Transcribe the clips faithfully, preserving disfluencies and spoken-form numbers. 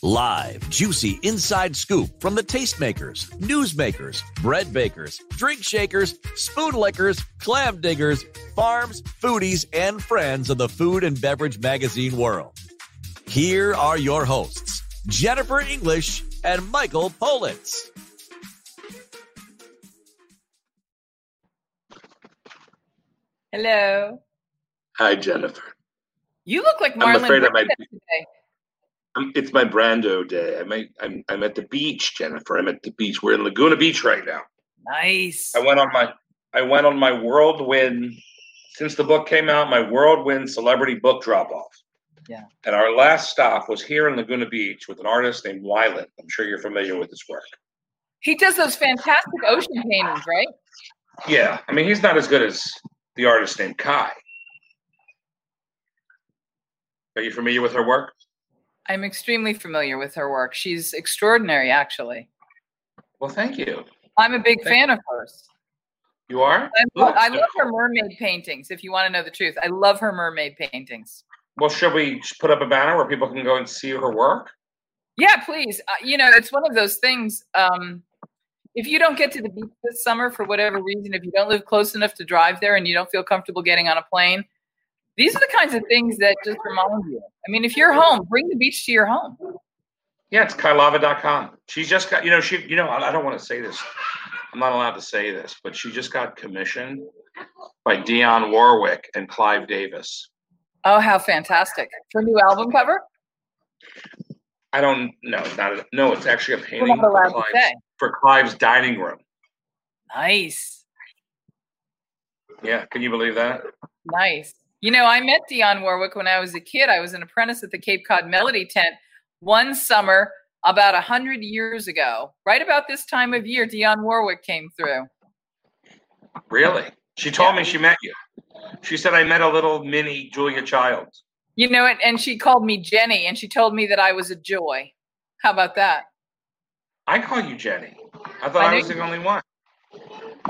Live, juicy inside scoop from the tastemakers, newsmakers, bread bakers, drink shakers, spoon lickers, clam diggers, farms, foodies, and friends of the food and beverage magazine world. Here are your hosts, Jennifer English and Michael Politz. Hello. Hi, Jennifer. You look like Marlon. I'm afraid I might be. Today. It's my Brando day. I'm, I'm, I'm at the beach, Jennifer. I'm at the beach. We're in Laguna Beach right now. Nice. I went on my I went on my whirlwind, since the book came out, my whirlwind celebrity book drop-off. Yeah. And our last stop was here in Laguna Beach with an artist named Wyland. I'm sure you're familiar with his work. He does those fantastic ocean paintings, right? Yeah. I mean, he's not as good as the artist named Kai. Are you familiar with her work? I'm extremely familiar with her work. She's extraordinary, actually. Well, thank you. I'm a big thank fan you. of hers. You are? I, love, I love her mermaid paintings, if you want to know the truth. I love her mermaid paintings. Well, should we put up a banner where people can go and see her work? Yeah, please. Uh, you know, it's one of those things. Um, if you don't get to the beach this summer for whatever reason, if you don't live close enough to drive there and you don't feel comfortable getting on a plane, these are the kinds of things that just remind you. I mean, if you're home, bring the beach to your home. Yeah, it's kylava dot com. She's just got, you know, she, you know, I, I don't want to say this. I'm not allowed to say this, but she just got commissioned by Dionne Warwick and Clive Davis. Oh, how fantastic. Her new album cover? I don't know. Not, no, it's actually a painting for Clive's, for Clive's dining room. Nice. Yeah, can you believe that? Nice. You know, I met Dionne Warwick when I was a kid. I was an apprentice at the Cape Cod Melody Tent one summer about one hundred years ago. Right about this time of year, Dionne Warwick came through. Really? She told yeah. me she met you. She said, I met a little mini Julia Child. You know, and, and she called me Jenny, and she told me that I was a joy. How about that? I call you Jenny. I thought I, I was the only one.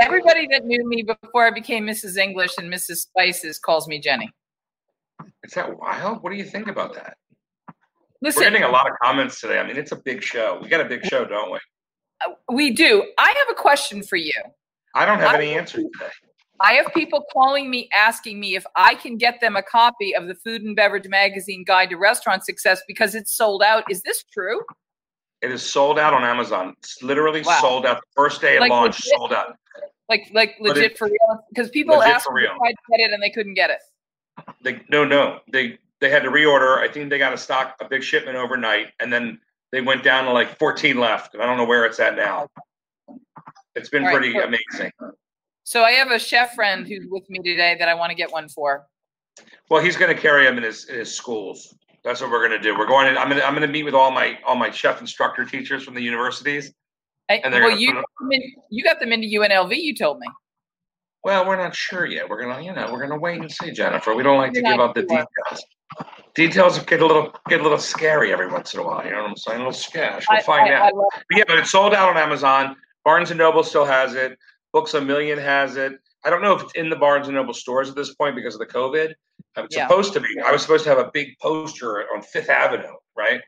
Everybody that knew me before I became Missus English and Missus Spices calls me Jenny. Is that wild? What do you think about that? Listen, we're getting a lot of comments today. I mean, it's a big show. We got a big show, don't we? We do. I have a question for you. I don't have I, any answers today. I have people calling me asking me if I can get them a copy of the Food and Beverage Magazine Guide to Restaurant Success because it's sold out. Is this true? It is sold out on Amazon. It's literally wow. sold out. The first day it like launched, legit, sold out. Like like legit it, for real? Because people asked for real. If I could get it and they couldn't get it. They, no, no. They they had to reorder. I think they got a stock, a big shipment overnight. And then they went down to like fourteen left. And I don't know where it's at now. It's been right, pretty cool. amazing. So I have a chef friend who's with me today that I want to get one for. Well, he's going to carry them in his, in his schools. That's what we're going to do. We're going to, I'm going to, I'm going to meet with all my, all my chef instructor teachers from the universities. And they're well, you, got them in, you got them into U N L V, you told me. Well, we're not sure yet. We're going to, you know, we're going to wait and see, Jennifer. We don't like You're to give up the details. Well. Details get a little, get a little scary every once in a while. You know what I'm saying? A little sketch. We'll I, find I, out. I but yeah, but it's sold out on Amazon. Barnes and Noble still has it. Books a Million has it. I don't know if it's in the Barnes and Noble stores at this point because of the COVID. It's yeah. supposed to be. I was supposed to have a big poster on Fifth Avenue, right?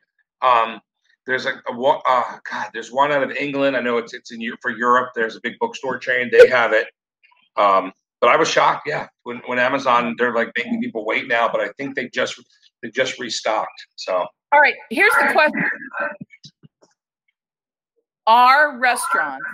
Um, there's a, a uh, God. There's one out of England. I know it's it's in for Europe. There's a big bookstore chain. They have it. Um, but I was shocked. Yeah, when when Amazon, they're like making people wait now. But I think they just they just restocked. So all right, here's the question: are restaurants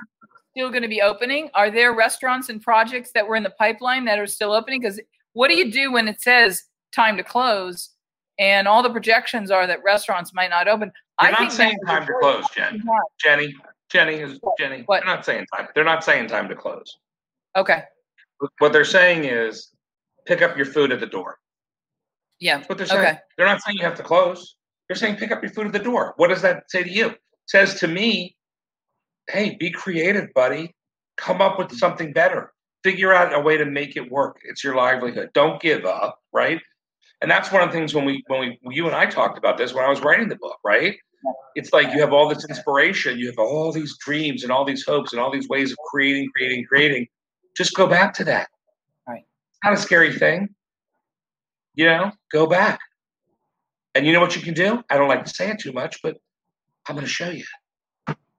still going to be opening? Are there restaurants and projects that were in the pipeline that are still opening? Because what do you do when it says time to close and all the projections are that restaurants might not open? You're I not think saying time to close, Jen. Jenny, Jenny is what? Jenny. What? They're not saying time. They're not saying time to close. Okay. What they're saying is pick up your food at the door. Yeah. That's what they're saying. Okay. They're not saying you have to close. You're saying pick up your food at the door. What does that say to you? It says to me, hey, be creative, buddy. Come up with something better. Figure out a way to make it work. It's your livelihood. Don't give up, right? And that's one of the things when we, when we, you and I talked about this when I was writing the book, right? It's like you have all this inspiration. You have all these dreams and all these hopes and all these ways of creating, creating, creating. Just go back to that. Right. It's not a scary thing. You know, go back. And you know what you can do? I don't like to say it too much, but I'm going to show you.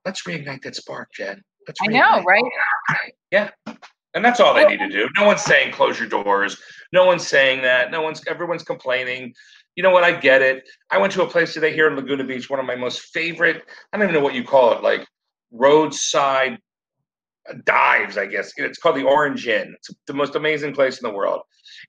Let's reignite that spark, Jen. Let's I know, right? That. Yeah. And that's all they need to do. No one's saying close your doors. No one's saying that. No one's, everyone's complaining. You know what? I get it. I went to a place today here in Laguna Beach, one of my most favorite, I don't even know what you call it, like roadside dives, I guess. It's called the Orange Inn. It's the most amazing place in the world.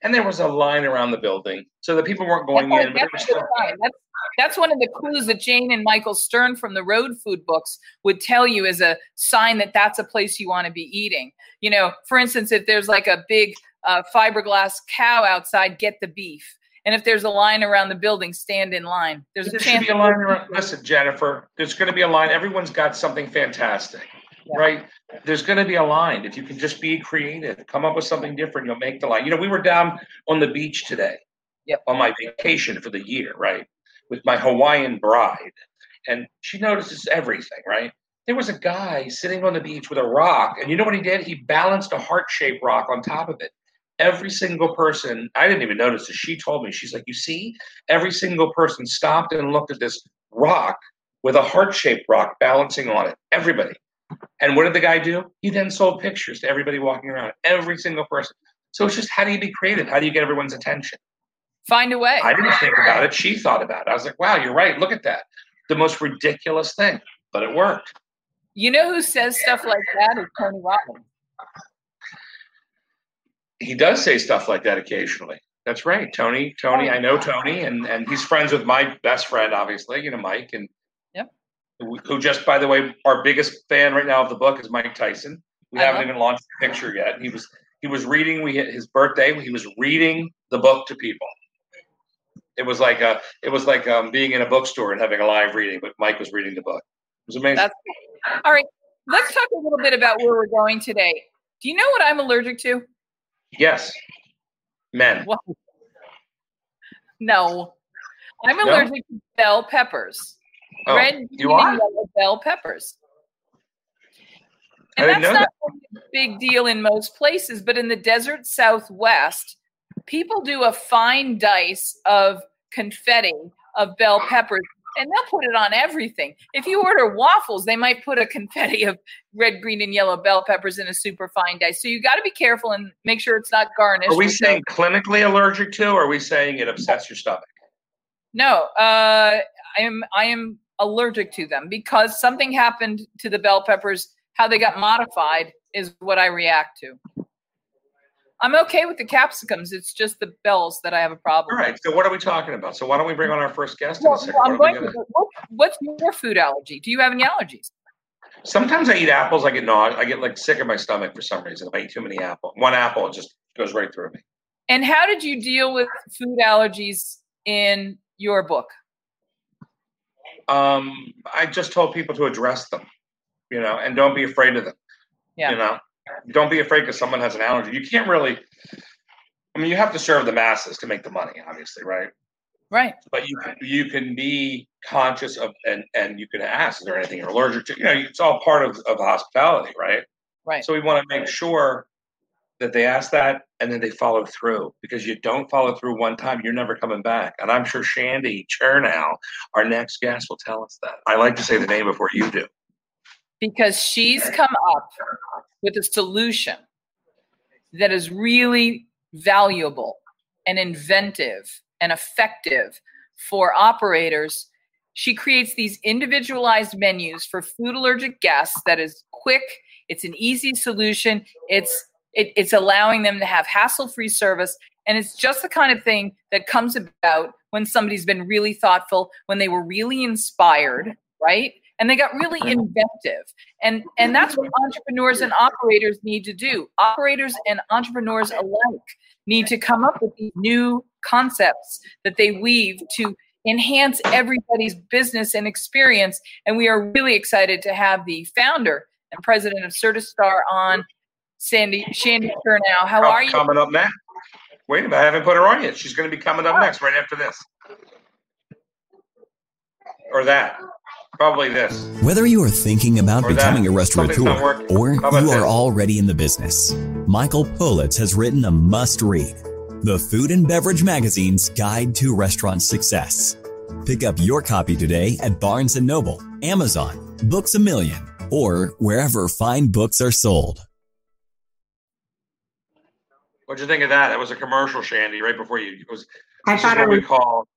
And there was a line around the building. So the people weren't going that's in. Like, that's, but that's, that's one of the clues that Jane and Michael Stern from the Road Food Books would tell you as a sign that that's a place you want to be eating. You know, for instance, if there's like a big uh, fiberglass cow outside, get the beef. And if there's a line around the building, stand in line. There's there a chance. Should be a line around. Listen, Jennifer, there's going to be a line. Everyone's got something fantastic. Yeah. Right? There's going to be a line. If you can just be creative, come up with something different, you'll make the line. You know, we were down on the beach today, yep, on my vacation for the year, right, with my Hawaiian bride. And she notices everything, right? There was a guy sitting on the beach with a rock. And you know what he did? He balanced a heart-shaped rock on top of it. Every single person, I didn't even notice this. She told me, she's like, you see, every single person stopped and looked at this rock with a heart-shaped rock balancing on it. Everybody. And what did the guy do? He then sold pictures to everybody walking around, every single person. So it's just, how do you be creative? How do you get everyone's attention? Find a way. I didn't think about it. She thought about it. I was like, wow, you're right. Look at that. The most ridiculous thing, but it worked. You know who says stuff like that is Tony Robbins. He does say stuff like that occasionally. That's right. Tony, Tony, I know Tony, and, and he's friends with my best friend, obviously, you know, Mike, and who just, by the way, our biggest fan right now of the book is Mike Tyson. We I haven't even launched the picture yet. He was he was reading. We hit his birthday. He was reading the book to people. It was like a it was like um, being in a bookstore and having a live reading, but Mike was reading the book. It was amazing. That's, all right, let's talk a little bit about where we're going today. Do you know what I'm allergic to? Yes, men. Well, no, I'm allergic no. to bell peppers. Oh, red, you are? Yellow bell peppers. And that's not that. a big deal in most places, but in the desert Southwest, people do a fine dice of confetti of bell peppers, and they'll put it on everything. If you order waffles, they might put a confetti of red, green, and yellow bell peppers in a super fine dice. So you got to be careful and make sure it's not garnished. Are we saying clinically allergic to, or are we saying it upsets your stomach? No, uh, I am I am allergic to them because something happened to the bell peppers. How they got modified is what I react to. I'm okay with the capsicums. It's just the bells that I have a problem with. All right, with. So what are we talking about? So why don't we bring on our first guest? Well, in a I'm what going we to, what, what's your food allergy? Do you have any allergies? Sometimes I eat apples. I get nauseous. I get like sick in my stomach for some reason. If I eat too many apples, one apple, it just goes right through me. And how did you deal with food allergies in your book? Um, I just told people to address them, you know, and don't be afraid of them. Yeah. You know, don't be afraid because someone has an allergy. You can't really, I mean, you have to serve the masses to make the money, obviously, right? Right. But you can, you can be conscious of, and, and you can ask, is there anything you're allergic to? You know, it's all part of, of hospitality, right? Right. So we want to make sure that they ask that and then they follow through, because you don't follow through one time, you're never coming back. And I'm sure Shandee Chernow, our next guest, will tell us that. I like to say the name before you do. Because she's come up with a solution that is really valuable and inventive and effective for operators. She creates these individualized menus for food allergic guests that is quick. It's an easy solution. It's It, it's allowing them to have hassle-free service. And it's just the kind of thing that comes about when somebody's been really thoughtful, when they were really inspired, right? And they got really inventive. And, and that's what entrepreneurs and operators need to do. Operators and entrepreneurs alike need to come up with these new concepts that they weave to enhance everybody's business and experience. And we are really excited to have the founder and president of CertiStar on, Shandee Chernow. How are you? Coming up next. Wait a minute, I haven't put her on yet. She's going to be coming up next, right after this. Or that. Probably this. Whether you are thinking about or becoming that. a restaurateur or you are this? already in the business, Michael Politz has written a must-read, The Food and Beverage Magazine's Guide to Restaurant Success. Pick up your copy today at Barnes and Noble, Amazon, Books a Million, or wherever fine books are sold. What'd you think of that? That was a commercial, Shandee, right before you. It was, I this thought is what it was... we call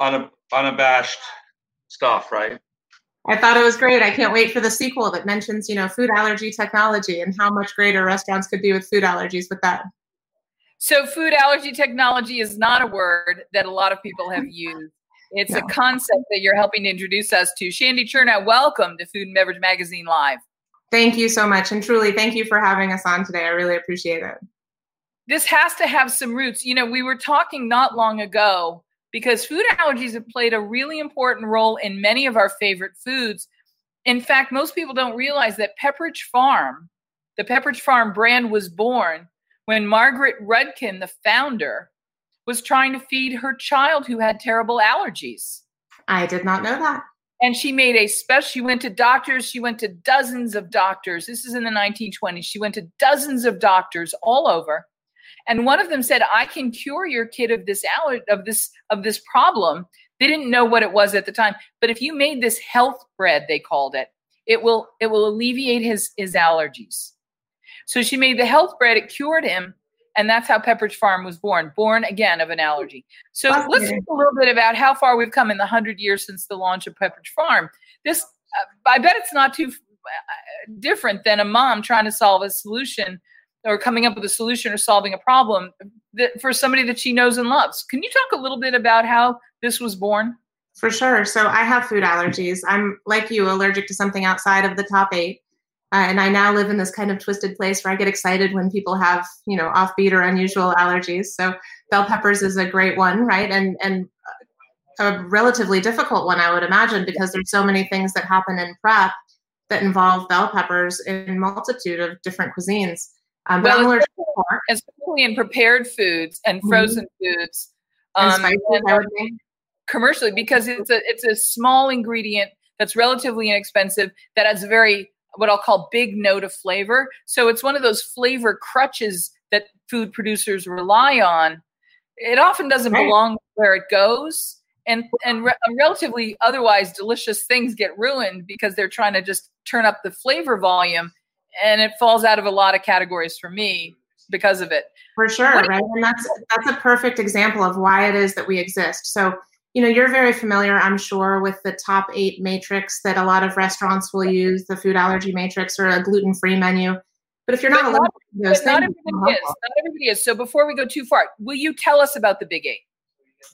unab- unabashed stuff, right? I thought it was great. I can't wait for the sequel that mentions, you know, food allergy technology and how much greater restaurants could be with food allergies with that. So food allergy technology is not a word that a lot of people have used. It's no. a concept that you're helping to introduce us to. Shandee Chernow, welcome to Food and Beverage Magazine Live. Thank you so much. And truly, thank you for having us on today. I really appreciate it. This has to have some roots. You know, we were talking not long ago because food allergies have played a really important role in many of our favorite foods. In fact, most people don't realize that Pepperidge Farm, the Pepperidge Farm brand was born when Margaret Rudkin, the founder, was trying to feed her child who had terrible allergies. I did not know that. And she made a special, she went to doctors, she went to dozens of doctors. This is in the nineteen twenties. She went to dozens of doctors all over. And one of them said, I can cure your kid of this aller- of this of this problem. They didn't know what it was at the time. But if you made this health bread, they called it, it will it will alleviate his, his allergies. So she made the health bread, it cured him. And that's how Pepperidge Farm was born, born again of an allergy. So okay. let's talk a little bit about how far we've come in the one hundred years since the launch of Pepperidge Farm. This, uh, I bet it's not too uh, different than a mom trying to solve a solution or coming up with a solution or solving a problem that, for somebody that she knows and loves. Can you talk a little bit about how this was born? For sure. So I have food allergies. I'm, like you, allergic to something outside of the top eight. Uh, and I now live in this kind of twisted place where I get excited when people have, you know, offbeat or unusual allergies. So bell peppers is a great one, right? And and a relatively difficult one, I would imagine, because there's so many things that happen in prep that involve bell peppers in a multitude of different cuisines. Um, but well, I'm allergic to pork. Especially in prepared foods and frozen mm-hmm. foods. Um, and spices, and I would think. Commercially, because it's a it's a small ingredient that's relatively inexpensive that has a very what I'll call big note of flavor. So it's one of those flavor crutches that food producers rely on. It often doesn't belong where it goes. And and re- relatively otherwise delicious things get ruined because they're trying to just turn up the flavor volume. And it falls out of a lot of categories for me because of it. For sure, right? You- and that's that's a perfect example of why it is that we exist. So, you know, you're very familiar, I'm sure, with the top eight matrix that a lot of restaurants will use, the food allergy matrix or a gluten-free menu. But if you're not allowed to do those things, not everybody is. Not everybody is. So before we go too far, will you tell us about the big eight?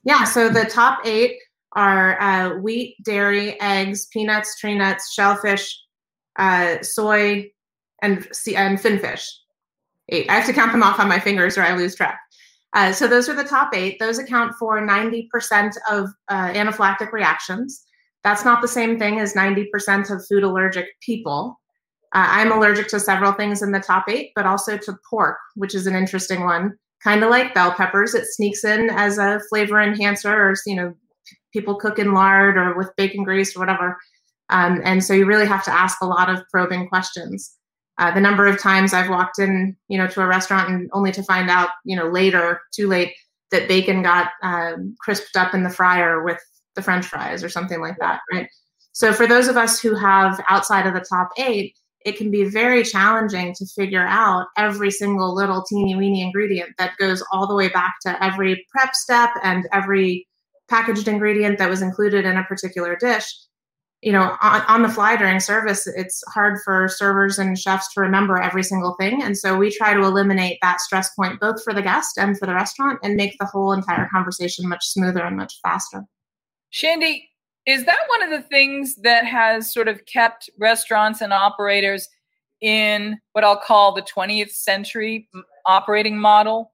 Yeah, so the top eight are uh, wheat, dairy, eggs, peanuts, tree nuts, shellfish, uh, soy, and, and finfish. Eight. I have to count them off on my fingers or I lose track. Uh, so those are the top eight. Those account for ninety percent of uh, anaphylactic reactions. That's not the same thing as ninety percent of food allergic people. Uh, I'm allergic to several things in the top eight, but also to pork, which is an interesting one. Kind of like bell peppers, it sneaks in as a flavor enhancer, or you know, people cook in lard or with bacon grease or whatever. Um, and so you really have to ask a lot of probing questions. Uh, the number of times I've walked in, you know, to a restaurant and only to find out, you know, later, too late, that bacon got um, crisped up in the fryer with the French fries or something like that, right? So for those of us who have outside of the top eight, it can be very challenging to figure out every single little teeny weeny ingredient that goes all the way back to every prep step and every packaged ingredient that was included in a particular dish. You know, on, on the fly during service, it's hard for servers and chefs to remember every single thing. And so we try to eliminate that stress point, both for the guest and for the restaurant, and make the whole entire conversation much smoother and much faster. Shandee, is that one of the things that has sort of kept restaurants and operators in what I'll call the twentieth century operating model?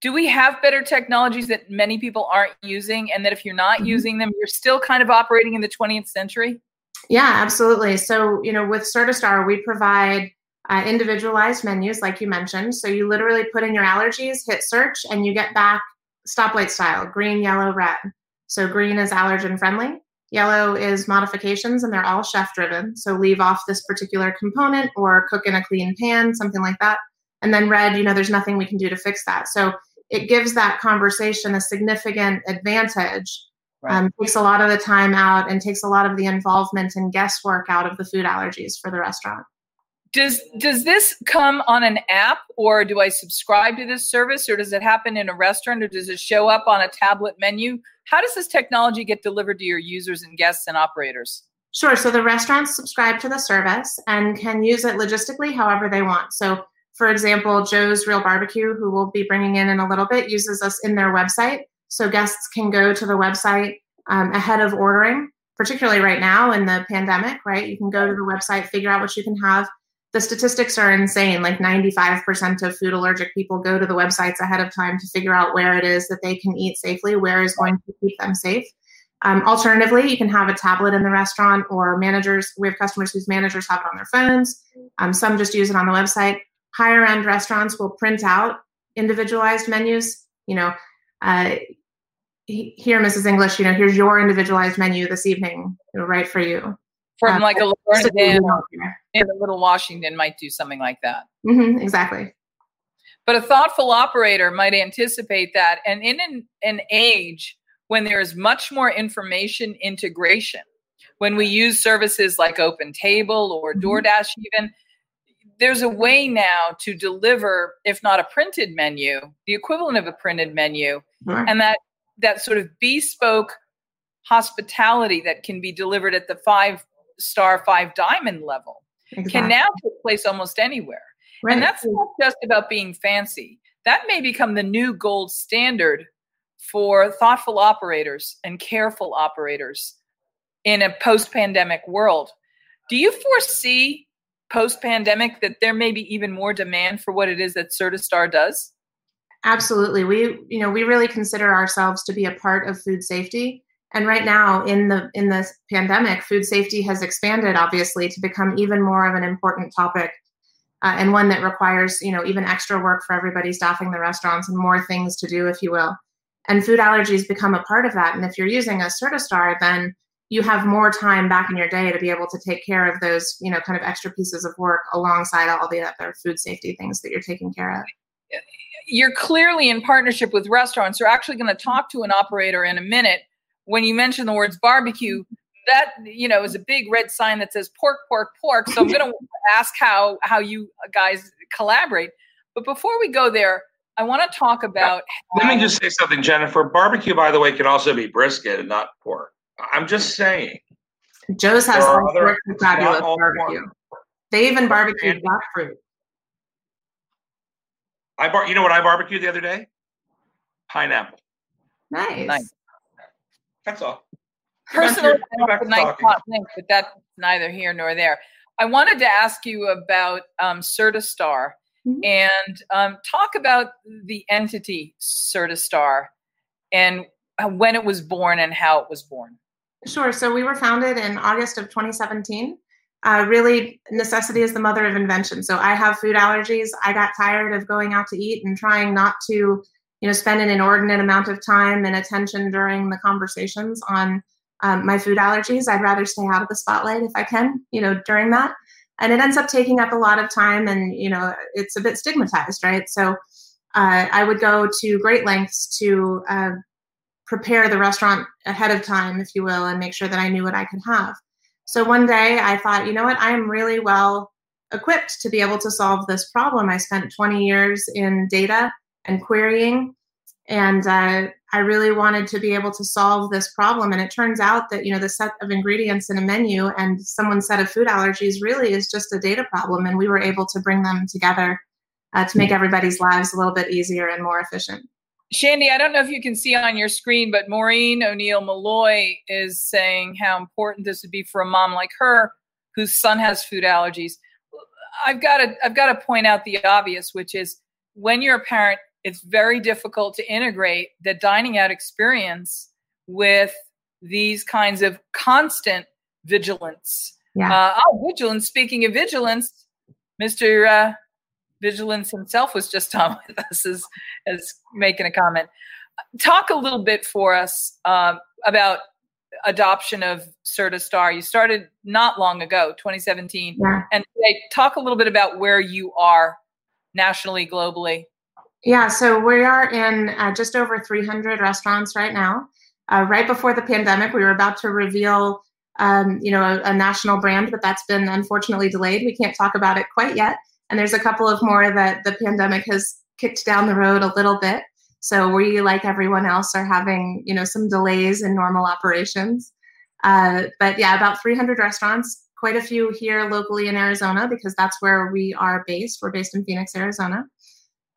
do we have better technologies that many people aren't using, and that if you're not using them, you're still kind of operating in the twentieth century? Yeah, absolutely. So, you know, with CertiStar, we provide uh, individualized menus, like you mentioned. So you literally put in your allergies, hit search, and you get back stoplight style, green, yellow, red. So green is allergen friendly. Yellow is modifications, and they're all chef driven. So leave off this particular component or cook in a clean pan, something like that. And then red, you know, there's nothing we can do to fix that. So it gives that conversation a significant advantage. Right. Um, takes a lot of the time out and takes a lot of the involvement and guesswork out of the food allergies for the restaurant. Does does this come on an app, or do I subscribe to this service, or does it happen in a restaurant, or does it show up on a tablet menu? How does this technology get delivered to your users and guests and operators? Sure. So the restaurants subscribe to the service and can use it logistically however they want. So, for example, Joe's Real Barbecue, who we'll be bringing in in a little bit, uses us in their website. So guests can go to the website um, ahead of ordering, particularly right now in the pandemic, right? You can go to the website, figure out what you can have. The statistics are insane. Like ninety-five percent of food allergic people go to the websites ahead of time to figure out where it is that they can eat safely, where is going to keep them safe. Um, alternatively, you can have a tablet in the restaurant, or managers. We have customers whose managers have it on their phones. Um, some just use it on the website. Higher end restaurants will print out individualized menus. You know, uh, here, Missus English, you know, here's your individualized menu this evening, you know, right for you. From um, like a Lorna and a Little Washington might do something like that. Mm-hmm, exactly. But a thoughtful operator might anticipate that. And in an, an age when there is much more information integration, when we use services like Open Table or DoorDash mm-hmm. even, there's a way now to deliver, if not a printed menu, the equivalent of a printed menu. Mm-hmm. And that, that sort of bespoke hospitality that can be delivered at the five star, five diamond level exactly. can now take place almost anywhere. Right. And that's not just about being fancy. That may become the new gold standard for thoughtful operators and careful operators in a post-pandemic world. Do you foresee post-pandemic that there may be even more demand for what it is that CertiStar does? Absolutely. We, you know, we really consider ourselves to be a part of food safety. And right now in the in this pandemic, food safety has expanded, obviously, to become even more of an important topic uh, and one that requires, you know, even extra work for everybody staffing the restaurants and more things to do, if you will. And food allergies become a part of that. And if you're using a CertiStar, then you have more time back in your day to be able to take care of those, you know, kind of extra pieces of work alongside all the other food safety things that you're taking care of. You're clearly in partnership with restaurants. You're actually going to talk to an operator in a minute. When you mention the words barbecue, that, you know, is a big red sign that says pork, pork, pork. So I'm going to ask how, how you guys collaborate. But before we go there, I want to talk about. Let me just say something, Jennifer. Barbecue, by the way, can also be brisket and not pork. I'm just saying. Joe's has some other fabulous barbecue. Pork. They even barbecued black fruit. I bar. You know what I barbecued the other day? Pineapple. Nice. Nice. That's all. Personally, that's a nice hot link, but that's neither here nor there. I wanted to ask you about um, CertiStar mm-hmm. and um, talk about the entity CertiStar and when it was born and how it was born. Sure. So we were founded in August of twenty seventeen. Uh, really, necessity is the mother of invention. So I have food allergies. I got tired of going out to eat and trying not to you know, spend an inordinate amount of time and attention during the conversations on um, my food allergies. I'd rather stay out of the spotlight if I can, you know, during that. And it ends up taking up a lot of time and, you know, it's a bit stigmatized, right? So uh, I would go to great lengths to uh, prepare the restaurant ahead of time, if you will, and make sure that I knew what I could have. So one day I thought, you know what, I am really well equipped to be able to solve this problem. I spent twenty years in data and querying. And uh, I really wanted to be able to solve this problem. And it turns out that, you know, the set of ingredients in a menu and someone's set of food allergies really is just a data problem. And we were able to bring them together uh, to make everybody's lives a little bit easier and more efficient. Shandee, I don't know if you can see on your screen, but Maureen O'Neill Malloy is saying how important this would be for a mom like her whose son has food allergies. I've got to, I've got to point out the obvious, which is when you're a parent, it's very difficult to integrate the dining out experience with these kinds of constant vigilance. Yeah. Uh, oh, vigilance. Speaking of vigilance, Mister Uh, Vigilance himself was just on with us as, as making a comment. Talk a little bit for us um, about adoption of CertiStar. You started not long ago, twenty seventeen. Yeah. And today, talk a little bit about where you are nationally, globally. Yeah, so we are in uh, just over three hundred restaurants right now. Uh, right before the pandemic, we were about to reveal um, you know, a, a national brand, but that's been unfortunately delayed. We can't talk about it quite yet. And there's a couple of more that the pandemic has kicked down the road a little bit. So we, like everyone else, are having, you know, some delays in normal operations. Uh, but yeah, about three hundred restaurants, quite a few here locally in Arizona, because that's where we are based. We're based in Phoenix, Arizona.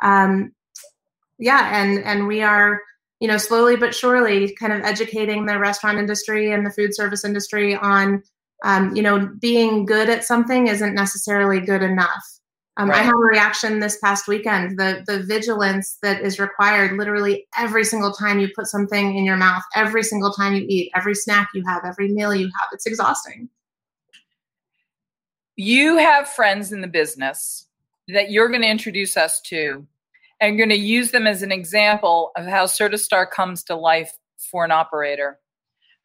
Um, yeah, and, and we are, you know, slowly but surely kind of educating the restaurant industry and the food service industry on, um, you know, being good at something isn't necessarily good enough. Um, right. I had a reaction this past weekend. The the vigilance that is required literally every single time you put something in your mouth, every single time you eat, every snack you have, every meal you have. It's exhausting. You have friends in the business that you're going to introduce us to, and you're going to use them as an example of how CertiStar comes to life for an operator.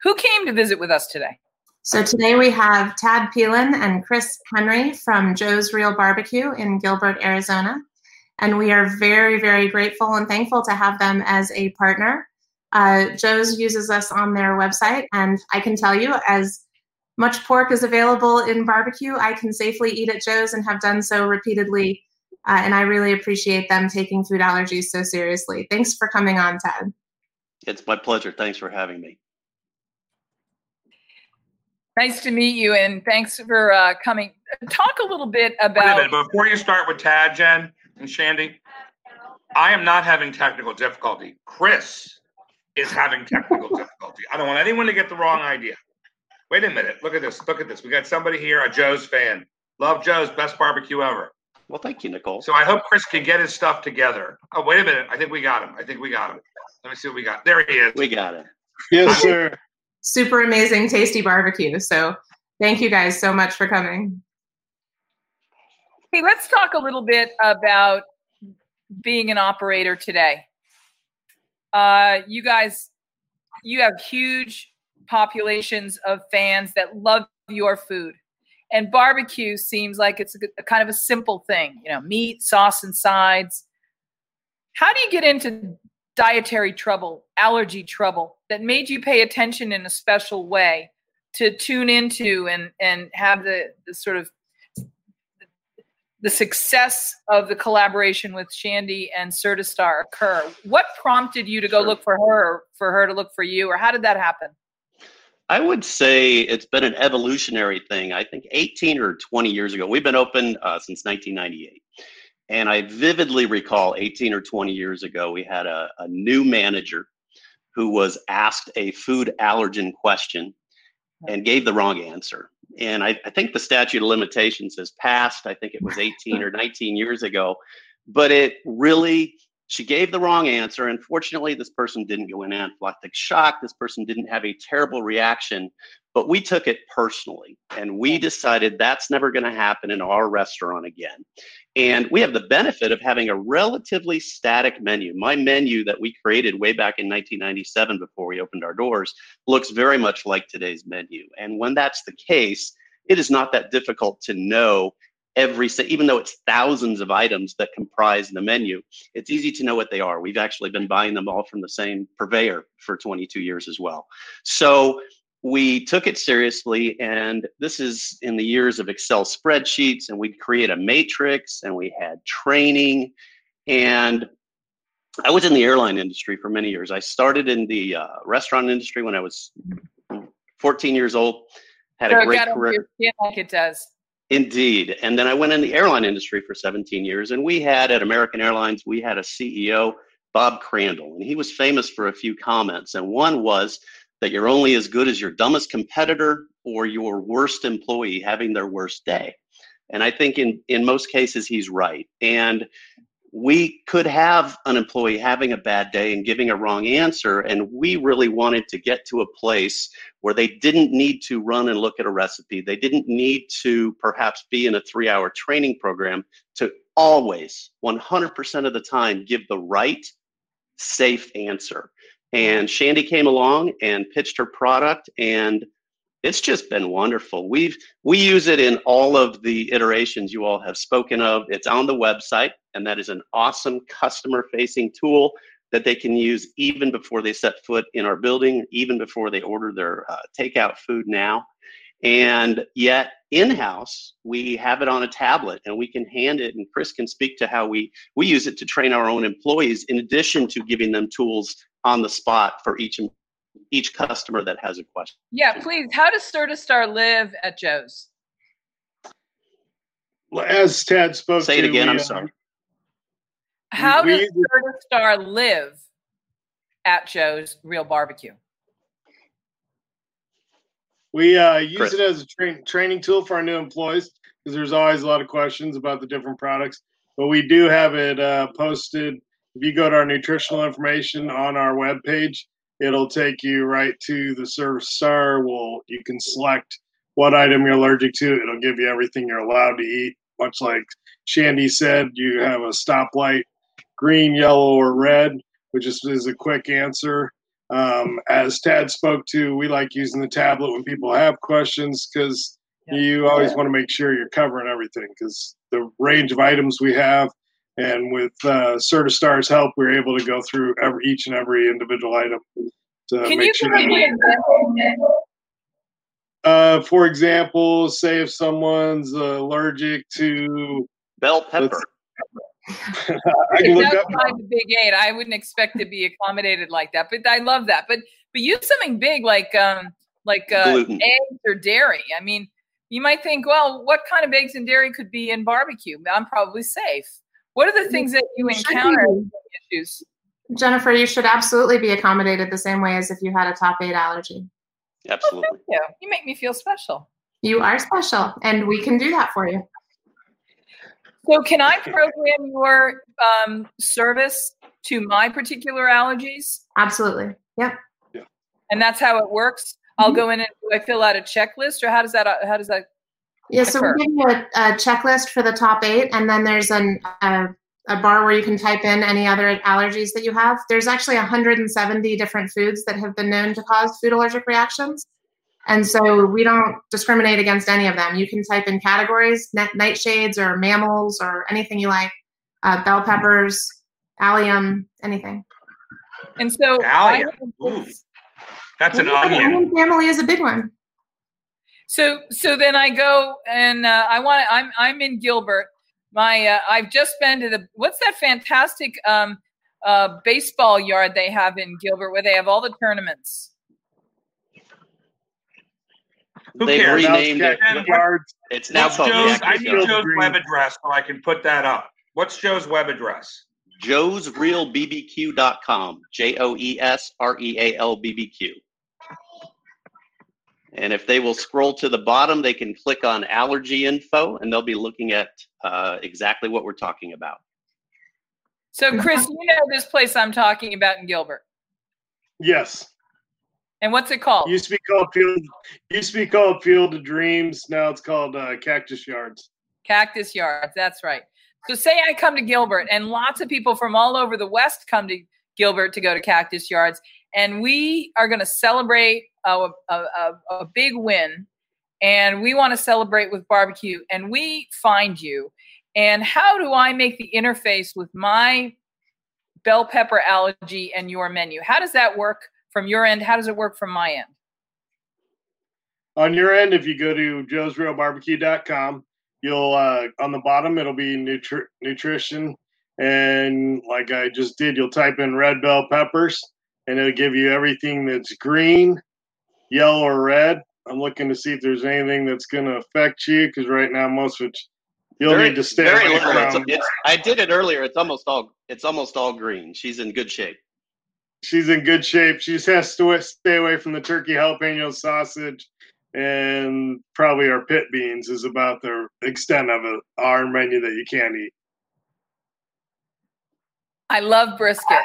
Who came to visit with us today? So today we have Tad Peelen and Chris Henry from Joe's Real Barbecue in Gilbert, Arizona. And we are very, very grateful and thankful to have them as a partner. Uh, Joe's uses us on their website. And I can tell you, as much pork is available in barbecue, I can safely eat at Joe's and have done so repeatedly. Uh, and I really appreciate them taking food allergies so seriously. Thanks for coming on, Tad. It's my pleasure. Thanks for having me. Nice to meet you, and thanks for uh, coming. Talk a little bit about... Wait a minute. Before you start with Tad, Jen, and Shandee, I am not having technical difficulty. Chris is having technical difficulty. I don't want anyone to get the wrong idea. Wait a minute. Look at this. Look at this. We got somebody here, a Joe's fan. Love Joe's. Best barbecue ever. Well, thank you, Nicole. So I hope Chris can get his stuff together. Oh, wait a minute. I think we got him. I think we got him. Let me see what we got. There he is. We got him. Yes, sir. Super amazing, tasty barbecue. So thank you guys so much for coming. Hey, let's talk a little bit about being an operator today. Uh, you guys, you have huge populations of fans that love your food. And barbecue seems like it's a, a kind of a simple thing, you know, meat, sauce, and sides. How do you get into dietary trouble, allergy trouble that made you pay attention in a special way to tune into and, and have the, the sort of the success of the collaboration with Shandee and CertiStar occur? What prompted you to go look for her, or for her to look for you, or how did that happen? I would say it's been an evolutionary thing. I think eighteen or twenty years ago, we've been open uh, since nineteen ninety-eight. And I vividly recall eighteen or twenty years ago, we had a, a new manager who was asked a food allergen question and gave the wrong answer. And I, I think the statute of limitations has passed. I think it was eighteen or nineteen years ago, but it really, she gave the wrong answer. And fortunately, this person didn't go in anaphylactic shock. This person didn't have a terrible reaction, but we took it personally. And we decided that's never going to happen in our restaurant again. And we have the benefit of having a relatively static menu. My menu that we created way back in nineteen ninety-seven before we opened our doors looks very much like today's menu. And when that's the case, it is not that difficult to know every, even though it's thousands of items that comprise the menu, it's easy to know what they are. We've actually been buying them all from the same purveyor for twenty-two years as well. So we took it seriously, and this is in the years of Excel spreadsheets, and we'd create a matrix, and we had training. And I was in the airline industry for many years. I started in the uh, restaurant industry when I was fourteen years old, had so a great career. Yeah, like it does. Indeed. And then I went in the airline industry for seventeen years, and we had at American Airlines, we had a C E O, Bob Crandall, and he was famous for a few comments. And one was that you're only as good as your dumbest competitor or your worst employee having their worst day. And I think in, in most cases, he's right. And we could have an employee having a bad day and giving a wrong answer, and we really wanted to get to a place where they didn't need to run and look at a recipe. They didn't need to perhaps be in a three-hour training program to always, one hundred percent of the time, give the right, safe answer. And Shandee came along and pitched her product, and it's just been wonderful. We've, we use it in all of the iterations you all have spoken of. It's on the website, and that is an awesome customer-facing tool that they can use even before they set foot in our building, even before they order their uh, takeout food now. And yet in-house, we have it on a tablet, and we can hand it, and Chris can speak to how we, we use it to train our own employees in addition to giving them tools on the spot for each employee. Each customer that has a question. Yeah, please. How does CertiStar live at Joe's? Well, as Tad spoke to. Say it to, again, we, I'm sorry. How we, does CertiStar live at Joe's Real Barbecue? We uh, use Chris. it as a tra- training tool for our new employees, because there's always a lot of questions about the different products. But we do have it uh, posted. If you go to our nutritional information on our webpage, it'll take you right to the CertiStar. Well, you can select what item you're allergic to. It'll give you everything you're allowed to eat. Much like Shandee said, you have a stoplight, green, yellow, or red, which is, is a quick answer. Um, as Tad spoke to, we like using the tablet when people have questions, because yeah. you always yeah. want to make sure you're covering everything, because the range of items we have. And with uh, CertiStar's help, we were able to go through every, each and every individual item to Can make you sure. That uh, for example, say if someone's uh, allergic to bell pepper, I can look up. The big eight. I wouldn't expect to be accommodated like that, but I love that. But but use something big like um like uh, eggs or dairy. I mean, you might think, well, what kind of eggs and dairy could be in barbecue? I'm probably safe. What are the things that you encounter issues? Jennifer, you should absolutely be accommodated the same way as if you had a top eight allergy. Absolutely. Oh, thank you. You make me feel special. You are special, and we can do that for you. So can I program your um, service to my particular allergies? Absolutely. Yep. Yeah. And that's how it works? Mm-hmm. I'll go in and do I fill out a checklist, or how does that how does that Yeah, so we give you a, a checklist for the top eight, and then there's an, a, a bar where you can type in any other allergies that you have. There's actually one hundred seventy different foods that have been known to cause food allergic reactions, and so we don't discriminate against any of them. You can type in categories, n- nightshades or mammals or anything you like, uh, bell peppers, allium, anything. And so allium. Ooh, that's an allium. Allium family is a big one. So, so then I go and uh, I want. I'm I'm in Gilbert. My uh, I've just been to the what's that fantastic um, uh, baseball yard they have in Gilbert where they have all the tournaments. Who they cares? Renamed it. It's now called Joe's. I need Joe's web address so I can put that up. What's Joe's web address? Joe's Real B B Q dot com. J O E S R E A L B B Q. And if they will scroll to the bottom, they can click on allergy info, and they'll be looking at uh, exactly what we're talking about. So, Chris, you know this place I'm talking about in Gilbert? Yes. And what's it called? Used to be called Field. Used to be called Field of Dreams. Now it's called uh, Cactus Yards. Cactus Yards. That's right. So, say I come to Gilbert, and lots of people from all over the West come to Gilbert to go to Cactus Yards, and we are going to celebrate. A, a, a big win, and we want to celebrate with barbecue, and we find you. And how do I make the interface with my bell pepper allergy and your menu? How does that work from your end? How does it work from my end? On your end, if you go to Joe's Real Barbecue dot com, you'll uh, on the bottom, it'll be nutri- nutrition. And like I just did, you'll type in red bell peppers, and it'll give you everything that's green, yellow or red. I'm looking to see if there's anything that's going to affect you, because right now most of it you'll very, need to stay away from. It's, it's, I did it earlier. It's almost all. It's almost all green. She's in good shape. She's in good shape. She just has to stay away from the turkey jalapeno sausage, and probably our pit beans is about the extent of it, our menu that you can't eat. I love brisket.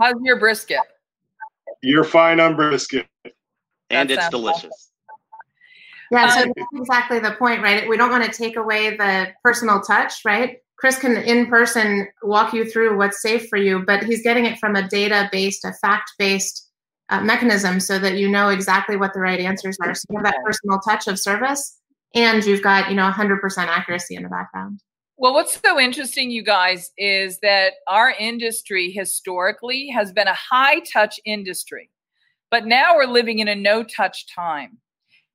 How's your brisket? You're fine on brisket. And it's delicious. Yeah, so that's exactly the point, right? We don't want to take away the personal touch, right? Chris can in person walk you through what's safe for you, but he's getting it from a data-based, a fact-based uh, mechanism so that you know exactly what the right answers are. So you have that personal touch of service and you've got, you know, one hundred percent accuracy in the background. Well, what's so interesting, you guys, is that our industry historically has been a high-touch industry, but now we're living in a no-touch time.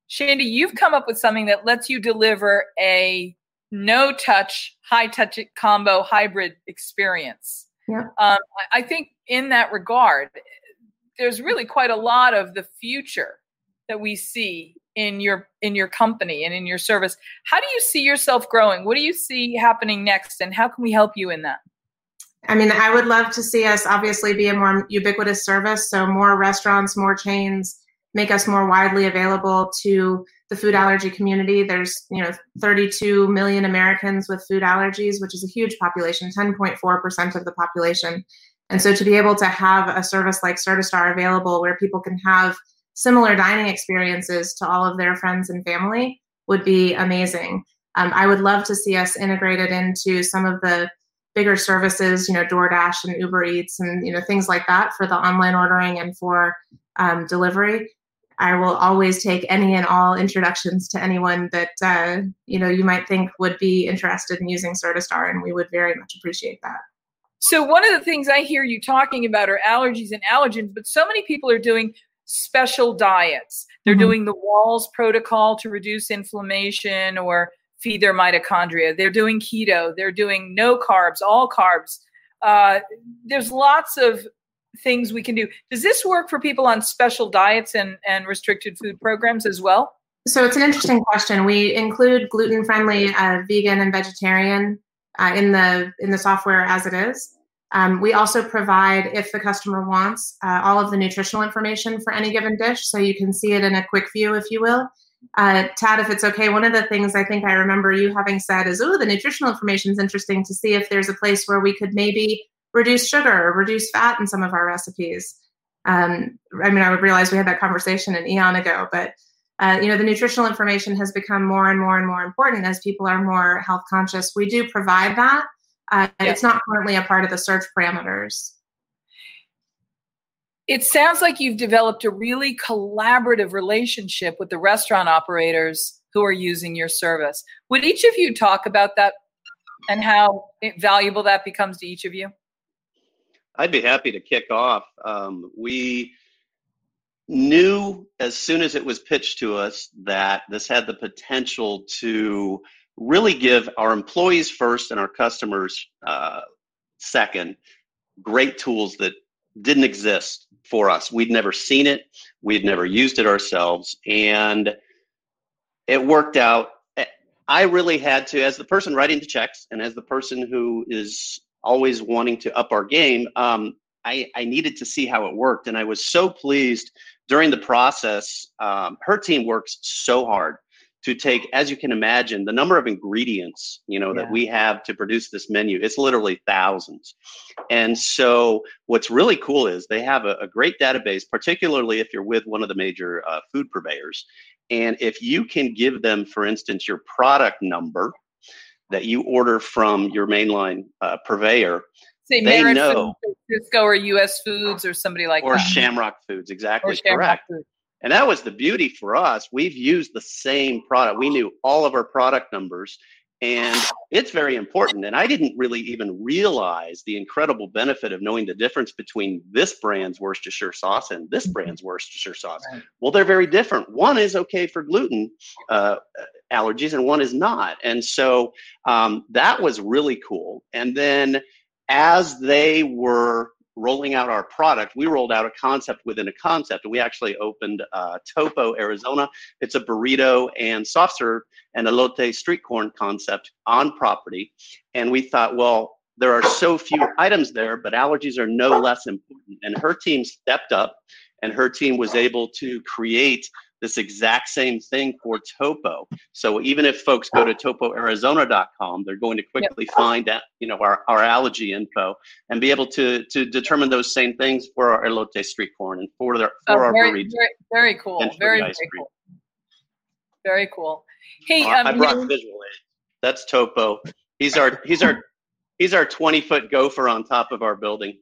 Shandee, you've come up with something that lets you deliver a no-touch, high-touch combo hybrid experience. Yeah. Um, I think in that regard, there's really quite a lot of the future that we see in your in your company and in your service. How do you see yourself growing? What do you see happening next, and how can we help you in that? I mean, I would love to see us obviously be a more ubiquitous service, so more restaurants, more chains, make us more widely available to the food allergy community. There's, you know, thirty-two million Americans with food allergies, which is a huge population, ten point four percent of the population. And so to be able to have a service like CertiStar available where people can have similar dining experiences to all of their friends and family would be amazing. Um, I would love to see us integrated into some of the bigger services, you know, DoorDash and Uber Eats and, you know, things like that for the online ordering and for um, delivery. I will always take any and all introductions to anyone that, uh, you know, you might think would be interested in using CertiStar, and we would very much appreciate that. So one of the things I hear you talking about are allergies and allergens, but so many people are doing special diets. They're mm-hmm. doing the W A L S protocol to reduce inflammation or feed their mitochondria. They're doing keto. They're doing no carbs, all carbs. Uh, there's lots of things we can do. Does this work for people on special diets and, and restricted food programs as well? So it's an interesting question. We include gluten-friendly, uh, vegan, and vegetarian uh, in the in the software as it is. Um, we also provide, if the customer wants, uh, all of the nutritional information for any given dish, so you can see it in a quick view, if you will. Uh, Tad, if it's okay, one of the things I think I remember you having said is, oh, the nutritional information is interesting to see if there's a place where we could maybe reduce sugar or reduce fat in some of our recipes. Um, I mean, I would realize we had that conversation an eon ago, but, uh, you know, the nutritional information has become more and more and more important as people are more health conscious. We do provide that. Uh, yeah. It's not currently a part of the search parameters. It sounds like you've developed a really collaborative relationship with the restaurant operators who are using your service. Would each of you talk about that and how valuable that becomes to each of you? I'd be happy to kick off. Um, we knew as soon as it was pitched to us that this had the potential to really give our employees first and our customers uh, second, great tools that didn't exist for us. We'd never seen it. We'd never used it ourselves. And it worked out. I really had to, as the person writing the checks and as the person who is always wanting to up our game, um, I, I needed to see how it worked. And I was so pleased during the process. Um, her team works so hard to take, as you can imagine, the number of ingredients, you know, yeah. that we have to produce this menu, it's literally thousands. And so what's really cool is they have a, a great database, particularly if you're with one of the major uh, food purveyors. And if you can give them, for instance, your product number that you order from your mainline uh, purveyor, Say they Merit know. Food, Cisco or U S Foods or somebody like or that. Or Shamrock Foods, exactly, or Shamrock correct. Foods. And that was the beauty for us. We've used the same product. We knew all of our product numbers, and it's very important. And I didn't really even realize the incredible benefit of knowing the difference between this brand's Worcestershire sauce and this brand's Worcestershire sauce. Right. Well, they're very different. One is okay for gluten uh, allergies and one is not. And so um, that was really cool. And then as they were rolling out our product, we rolled out a concept within a concept, and we actually opened uh, Topo, Arizona. It's a burrito and soft serve and elote street corn concept on property. And we thought, well, there are so few items there, but allergies are no less important. And her team stepped up and her team was able to create this exact same thing for Topo. So even if folks go to topo arizona dot com, they're going to quickly find out, you know, our, our allergy info and be able to to determine those same things for our elote street corn and for, their, for oh, our very, burritos. Very, very cool. Very, very cool. Very cool. Hey, um, I brought visual aid. That's Topo. He's our he's our he's our twenty foot gopher on top of our building.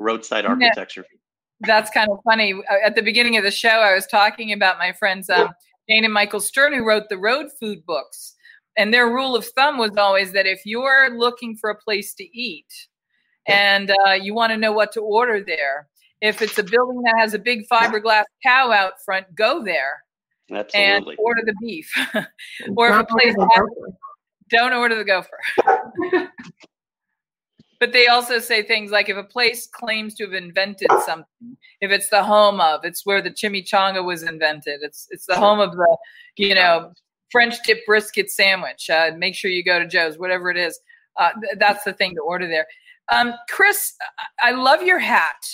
Roadside architecture. Yeah. That's kind of funny. At the beginning of the show, I was talking about my friends um, Jane and Michael Stern, who wrote the Road Food Books. And their rule of thumb was always that if you're looking for a place to eat and uh, you want to know what to order there, if it's a building that has a big fiberglass cow out front, go there. Absolutely. And order the beef. Or if a place has, don't order the gopher. But they also say things like, if a place claims to have invented something, if it's the home of, it's where the chimichanga was invented. It's it's the home of the, you know, French dip brisket sandwich. Uh, make sure you go to Joe's, whatever it is. Uh, th- that's the thing to order there. Um, Chris, I-, I love your hat.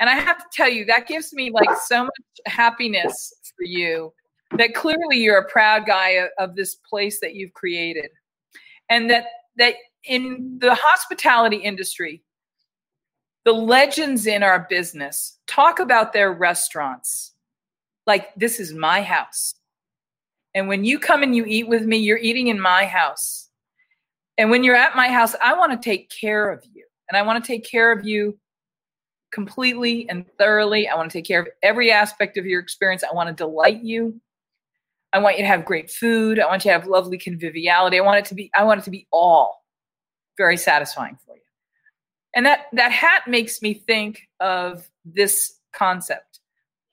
And I have to tell you, that gives me like so much happiness for you that clearly you're a proud guy of, of this place that you've created. And that that. In the hospitality industry, the legends in our business talk about their restaurants like, this is my house. And when you come and you eat with me, you're eating in my house. And when you're at my house, I want to take care of you. And I want to take care of you completely and thoroughly. I want to take care of every aspect of your experience. I want to delight you. I want you to have great food. I want you to have lovely conviviality. I want it to be, I want it to be all very satisfying for you. And that, that hat makes me think of this concept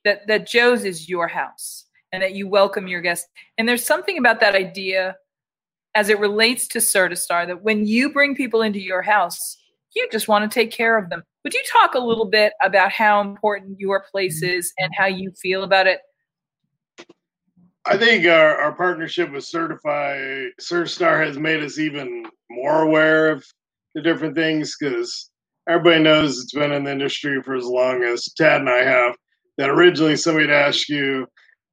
that, that Joe's is your house and that you welcome your guests. And there's something about that idea as it relates to CertiStar that when you bring people into your house, you just want to take care of them. Would you talk a little bit about how important your place is and how you feel about it? I think our, our partnership with Certify, CertiStar has made us even more aware of the different things, because everybody knows it's been in the industry for as long as Tad and I have, that originally somebody would ask you,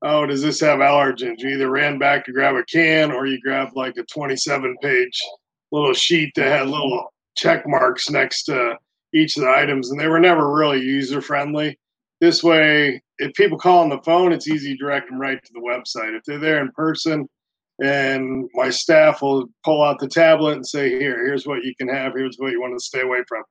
oh, does this have allergens? You either ran back to grab a can or you grabbed like a twenty-seven page little sheet that had little check marks next to each of the items, and they were never really user-friendly. This way, if people call on the phone, it's easy to direct them right to the website. If they're there in person, and my staff will pull out the tablet and say, here, here's what you can have. Here's what you want to stay away from.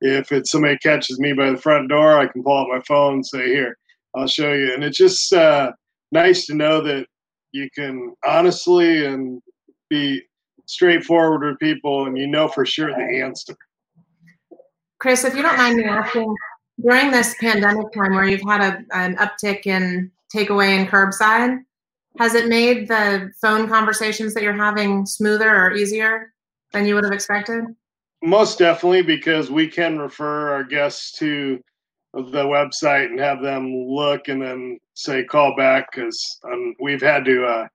If it's somebody catches me by the front door, I can pull out my phone and say, here, I'll show you. And it's just uh, nice to know that you can honestly and be straightforward with people, and you know for sure the answer. Chris, if you don't mind me asking, during this pandemic time where you've had a, an uptick in takeaway and curbside, has it made the phone conversations that you're having smoother or easier than you would have expected? Most definitely, because we can refer our guests to the website and have them look and then say, call back, because um, we've had to, uh,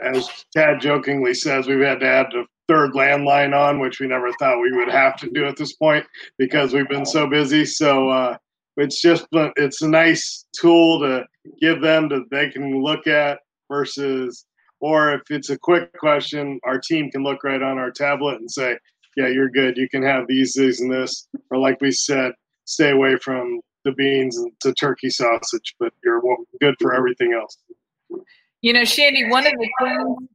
as Tad jokingly says, we've had to add a third landline on, which we never thought we would have to do at this point because we've been so busy. So uh, it's just, it's a nice tool to give them that they can look at. Versus, or if it's a quick question, our team can look right on our tablet and say, yeah, you're good. You can have these, these, and this. Or like we said, stay away from the beans and the turkey sausage, but you're good for everything else. You know, Shandee, one of the things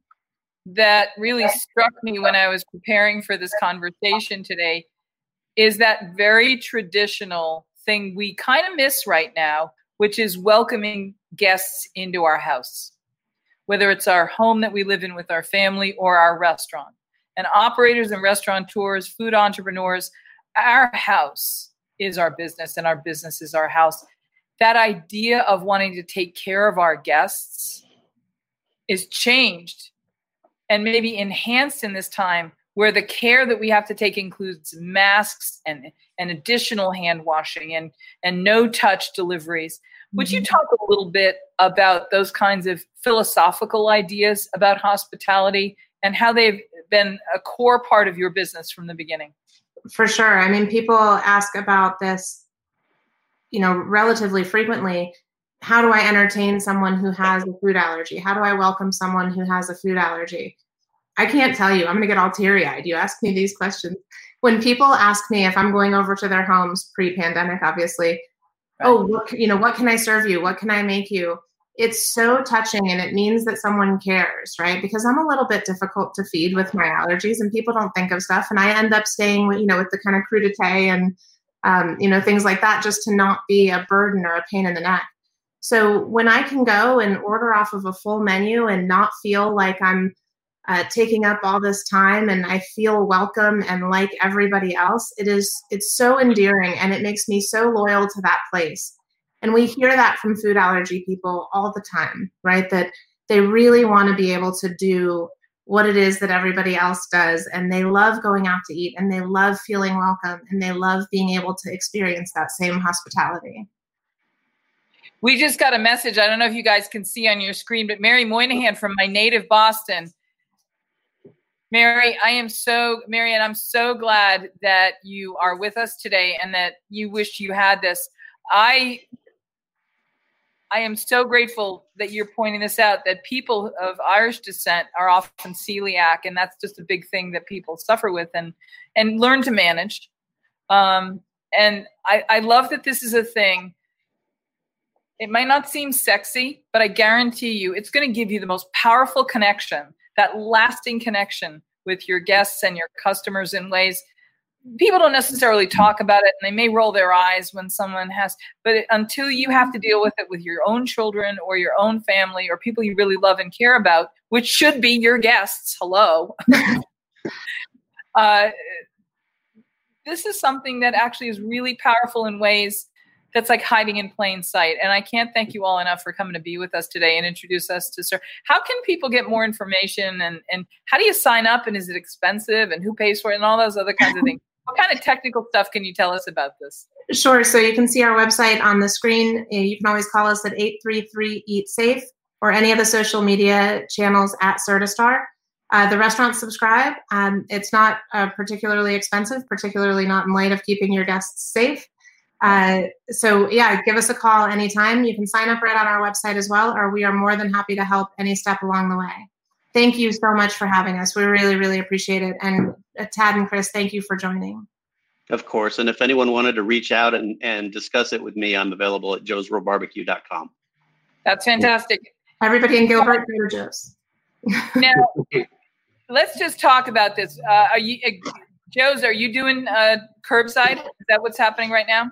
that really struck me when I was preparing for this conversation today is that very traditional thing we kind of miss right now, which is welcoming guests into our house, whether it's our home that we live in with our family or our restaurant. And operators and restaurateurs, food entrepreneurs, our house is our business and our business is our house. That idea of wanting to take care of our guests is changed and maybe enhanced in this time where the care that we have to take includes masks and, and additional hand washing and, and no touch deliveries. Would you talk a little bit about those kinds of philosophical ideas about hospitality and how they've been a core part of your business from the beginning? For sure. I mean, people ask about this you know, relatively frequently, how do I entertain someone who has a food allergy? How do I welcome someone who has a food allergy? I can't tell you. I'm going to get all teary-eyed. You ask me these questions. When people ask me if I'm going over to their homes pre-pandemic, obviously, oh, what, you know, what can I serve you? What can I make you? It's so touching, and it means that someone cares, right? Because I'm a little bit difficult to feed with my allergies, and people don't think of stuff. And I end up staying, you know, with the kind of crudité and, um, you know, things like that, just to not be a burden or a pain in the neck. So when I can go and order off of a full menu and not feel like I'm uh, taking up all this time, and I feel welcome and like everybody else, it is, it's so endearing, and it makes me so loyal to that place. And we hear that from food allergy people all the time, right? That they really want to be able to do what it is that everybody else does. And they love going out to eat, and they love feeling welcome, and they love being able to experience that same hospitality. We just got a message. I don't know if you guys can see on your screen, but Mary Moynihan from my native Boston. Mary, I am so, Mary, and I'm so glad that you are with us today and that you wish you had this. I I am so grateful that you're pointing this out, that people of Irish descent are often celiac, and that's just a big thing that people suffer with and, and learn to manage. Um, and I, I love that this is a thing. It might not seem sexy, but I guarantee you it's going to give you the most powerful connection, that lasting connection with your guests and your customers in ways people don't necessarily talk about it, and they may roll their eyes when someone has, but it, until you have to deal with it with your own children or your own family or people you really love and care about, which should be your guests, hello. uh, this is something that actually is really powerful in ways that's like hiding in plain sight. And I can't thank you all enough for coming to be with us today and introduce us to Sir. How can people get more information, and, and how do you sign up, and is it expensive, and who pays for it, and all those other kinds of things? What kind of technical stuff can you tell us about this? Sure. So you can see our website on the screen. You can always call us at eight three three, eat safe or any of the social media channels at CertiStar. Uh, the restaurant subscribe. Um, it's not uh, particularly expensive, particularly not in light of keeping your guests safe. Uh, so yeah, give us a call anytime. You can sign up right on our website as well, or we are more than happy to help any step along the way. Thank you so much for having us. We really, really appreciate it. And uh, Tad and Chris, thank you for joining. Of course. And if anyone wanted to reach out and, and discuss it with me, I'm available at Joe's Real Barbecue dot com. That's fantastic. Everybody in Gilbert, go to Joe's. Now, let's just talk about this. Uh, are you, uh, Joe's, are you doing uh, curbside? Is that what's happening right now?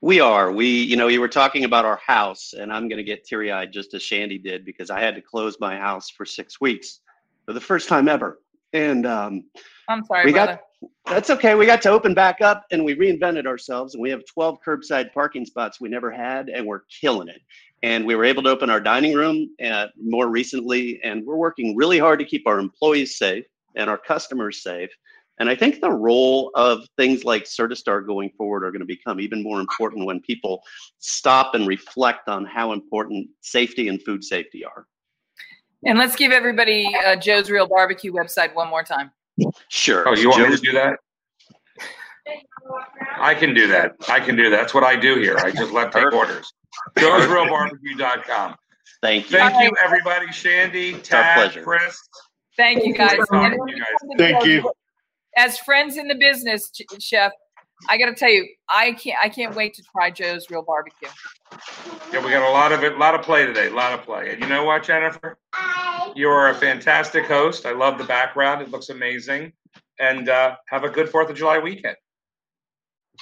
We are. We, you know, you were talking about our house, and I'm going to get teary-eyed just as Shandee did, because I had to close my house for six weeks for the first time ever. And um, I'm sorry, we brother. Got, that's okay. We got to open back up, and we reinvented ourselves, and we have twelve curbside parking spots we never had, and we're killing it. And we were able to open our dining room uh, more recently, and we're working really hard to keep our employees safe and our customers safe. And I think the role of things like CertiStar going forward are going to become even more important when people stop and reflect on how important safety and food safety are. And let's give everybody uh, Joe's Real Barbecue website one more time. Sure. Oh, you want Joe's- me to do that? I can do that. I can do that. That's what I do here. I just let take orders. Joe's Real Barbecue dot com. Thank you. Thank you, everybody. Shandee, Tad, Chris. Thank you, guys. Thank you. Guys. Thank you. As friends in the business, Chef, I got to tell you, I can't. I can't wait to try Joe's Real Barbecue. Yeah, we got a lot of it, a lot of play today, a lot of play. And you know what, Jennifer? You are a fantastic host. I love the background; it looks amazing. And uh, have a good Fourth of July weekend.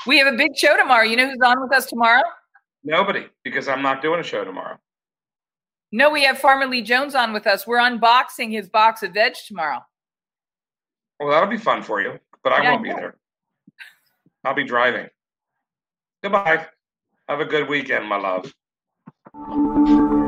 We have a big show tomorrow. You know who's on with us tomorrow? Nobody, because I'm not doing a show tomorrow. No, we have Farmer Lee Jones on with us. We're unboxing his box of veg tomorrow. Well, that'll be fun for you, but I yeah, won't be there. I'll be driving. Goodbye. Have a good weekend, my love.